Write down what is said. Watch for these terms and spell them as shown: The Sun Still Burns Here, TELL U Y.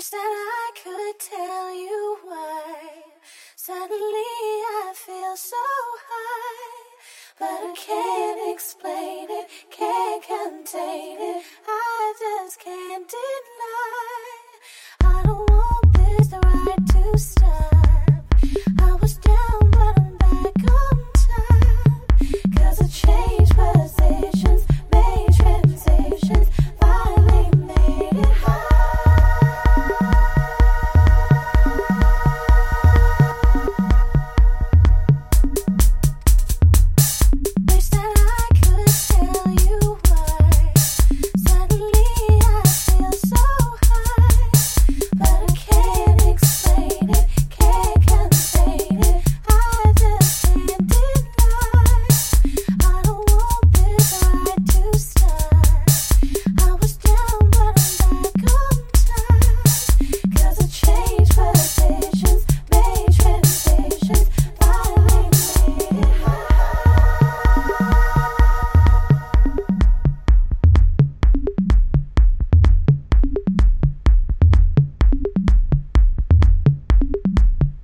wish that I could tell you why. Suddenly I feel so high, but I can't explain it, can't contain it. I just can't deny.